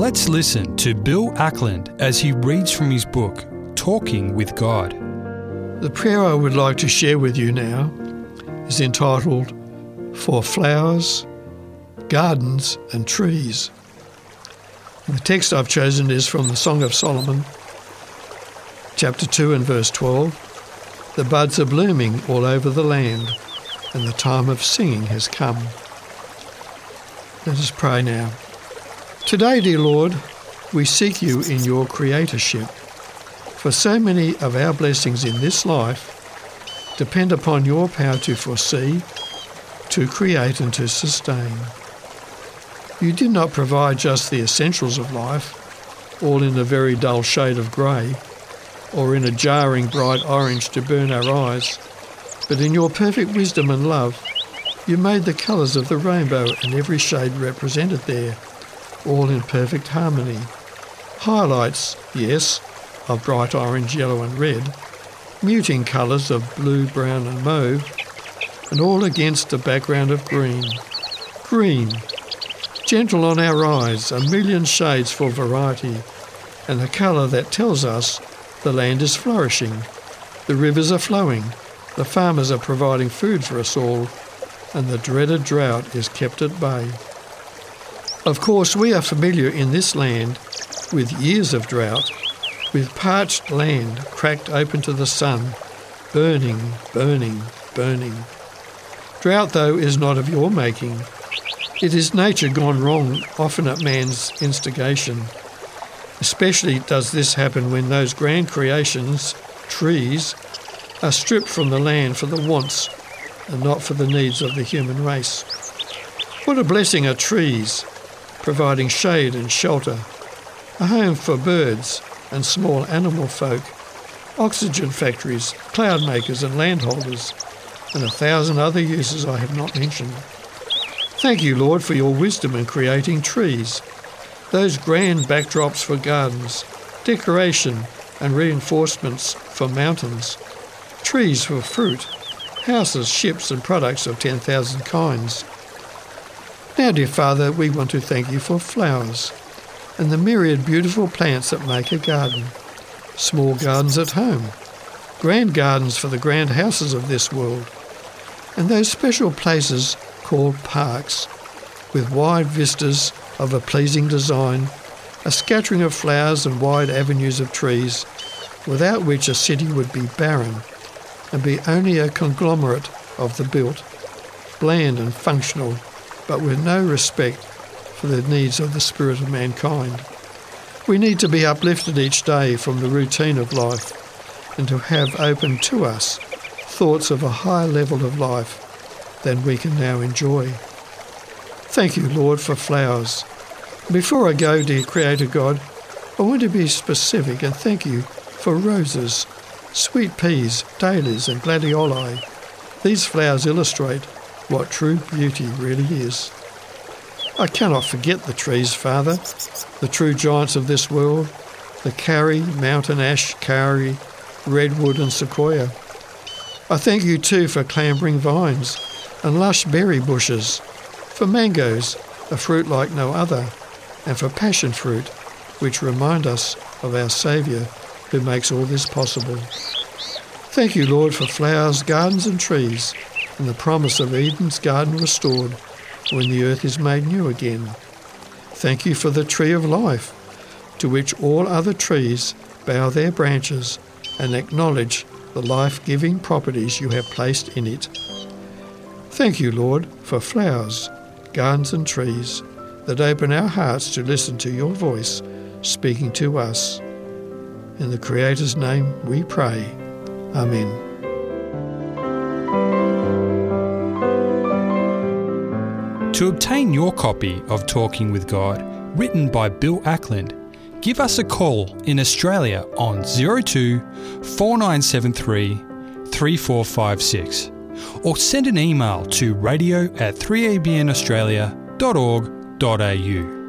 Let's listen to Bill Ackland as he reads from his book, Talking With God. The prayer I would like to share with you now is entitled, For Flowers, Gardens and Trees. The text I've chosen is from the Song of Solomon, chapter 2 and verse 12. The buds are blooming all over the land, and the time of singing has come. Let us pray now. Today, dear Lord, we seek you in your creatorship, for so many of our blessings in this life depend upon your power to foresee, to create and to sustain. You did not provide just the essentials of life, all in a very dull shade of grey, or in a jarring bright orange to burn our eyes, but in your perfect wisdom and love, you made the colours of the rainbow and every shade represented there, all in perfect harmony. Highlights, yes, of bright orange, yellow and red, muting colours of blue, brown and mauve, and all against a background of green. Green, gentle on our eyes, a million shades for variety, and a colour that tells us the land is flourishing, the rivers are flowing, the farmers are providing food for us all, and the dreaded drought is kept at bay. Of course, we are familiar in this land with years of drought, with parched land cracked open to the sun, burning, burning, burning. Drought, though, is not of your making. It is nature gone wrong, often at man's instigation. Especially does this happen when those grand creations, trees, are stripped from the land for the wants and not for the needs of the human race. What a blessing are trees, providing shade and shelter, a home for birds and small animal folk, oxygen factories, cloud makers and landholders, and 1,000 other uses I have not mentioned. Thank you, Lord, for your wisdom in creating trees, those grand backdrops for gardens, decoration and reinforcements for mountains, trees for fruit, houses, ships and products of 10,000 kinds. Now, dear Father, we want to thank you for flowers and the myriad beautiful plants that make a garden, small gardens at home, grand gardens for the grand houses of this world, and those special places called parks, with wide vistas of a pleasing design, a scattering of flowers and wide avenues of trees, without which a city would be barren and be only a conglomerate of the built, bland and functional, but with no respect for the needs of the spirit of mankind. We need to be uplifted each day from the routine of life and to have open to us thoughts of a higher level of life than we can now enjoy. Thank you, Lord, for flowers. Before I go, dear Creator God, I want to be specific and thank you for roses, sweet peas, dahlias and gladioli. These flowers illustrate what true beauty really is. I cannot forget the trees, Father, the true giants of this world, the karri, mountain ash, karri, redwood and sequoia. I thank you too for clambering vines and lush berry bushes, for mangoes, a fruit like no other, and for passion fruit, which remind us of our Saviour, who makes all this possible. Thank you, Lord, for flowers, gardens and trees, and the promise of Eden's garden restored when the earth is made new again. Thank you for the tree of life, to which all other trees bow their branches and acknowledge the life-giving properties you have placed in it. Thank you, Lord, for flowers, gardens and trees that open our hearts to listen to your voice speaking to us. In the Creator's name we pray. Amen. To obtain your copy of Talking with God, written by Bill Ackland, give us a call in Australia on 02 4973 3456 or send an email to radio@3abnaustralia.org.au.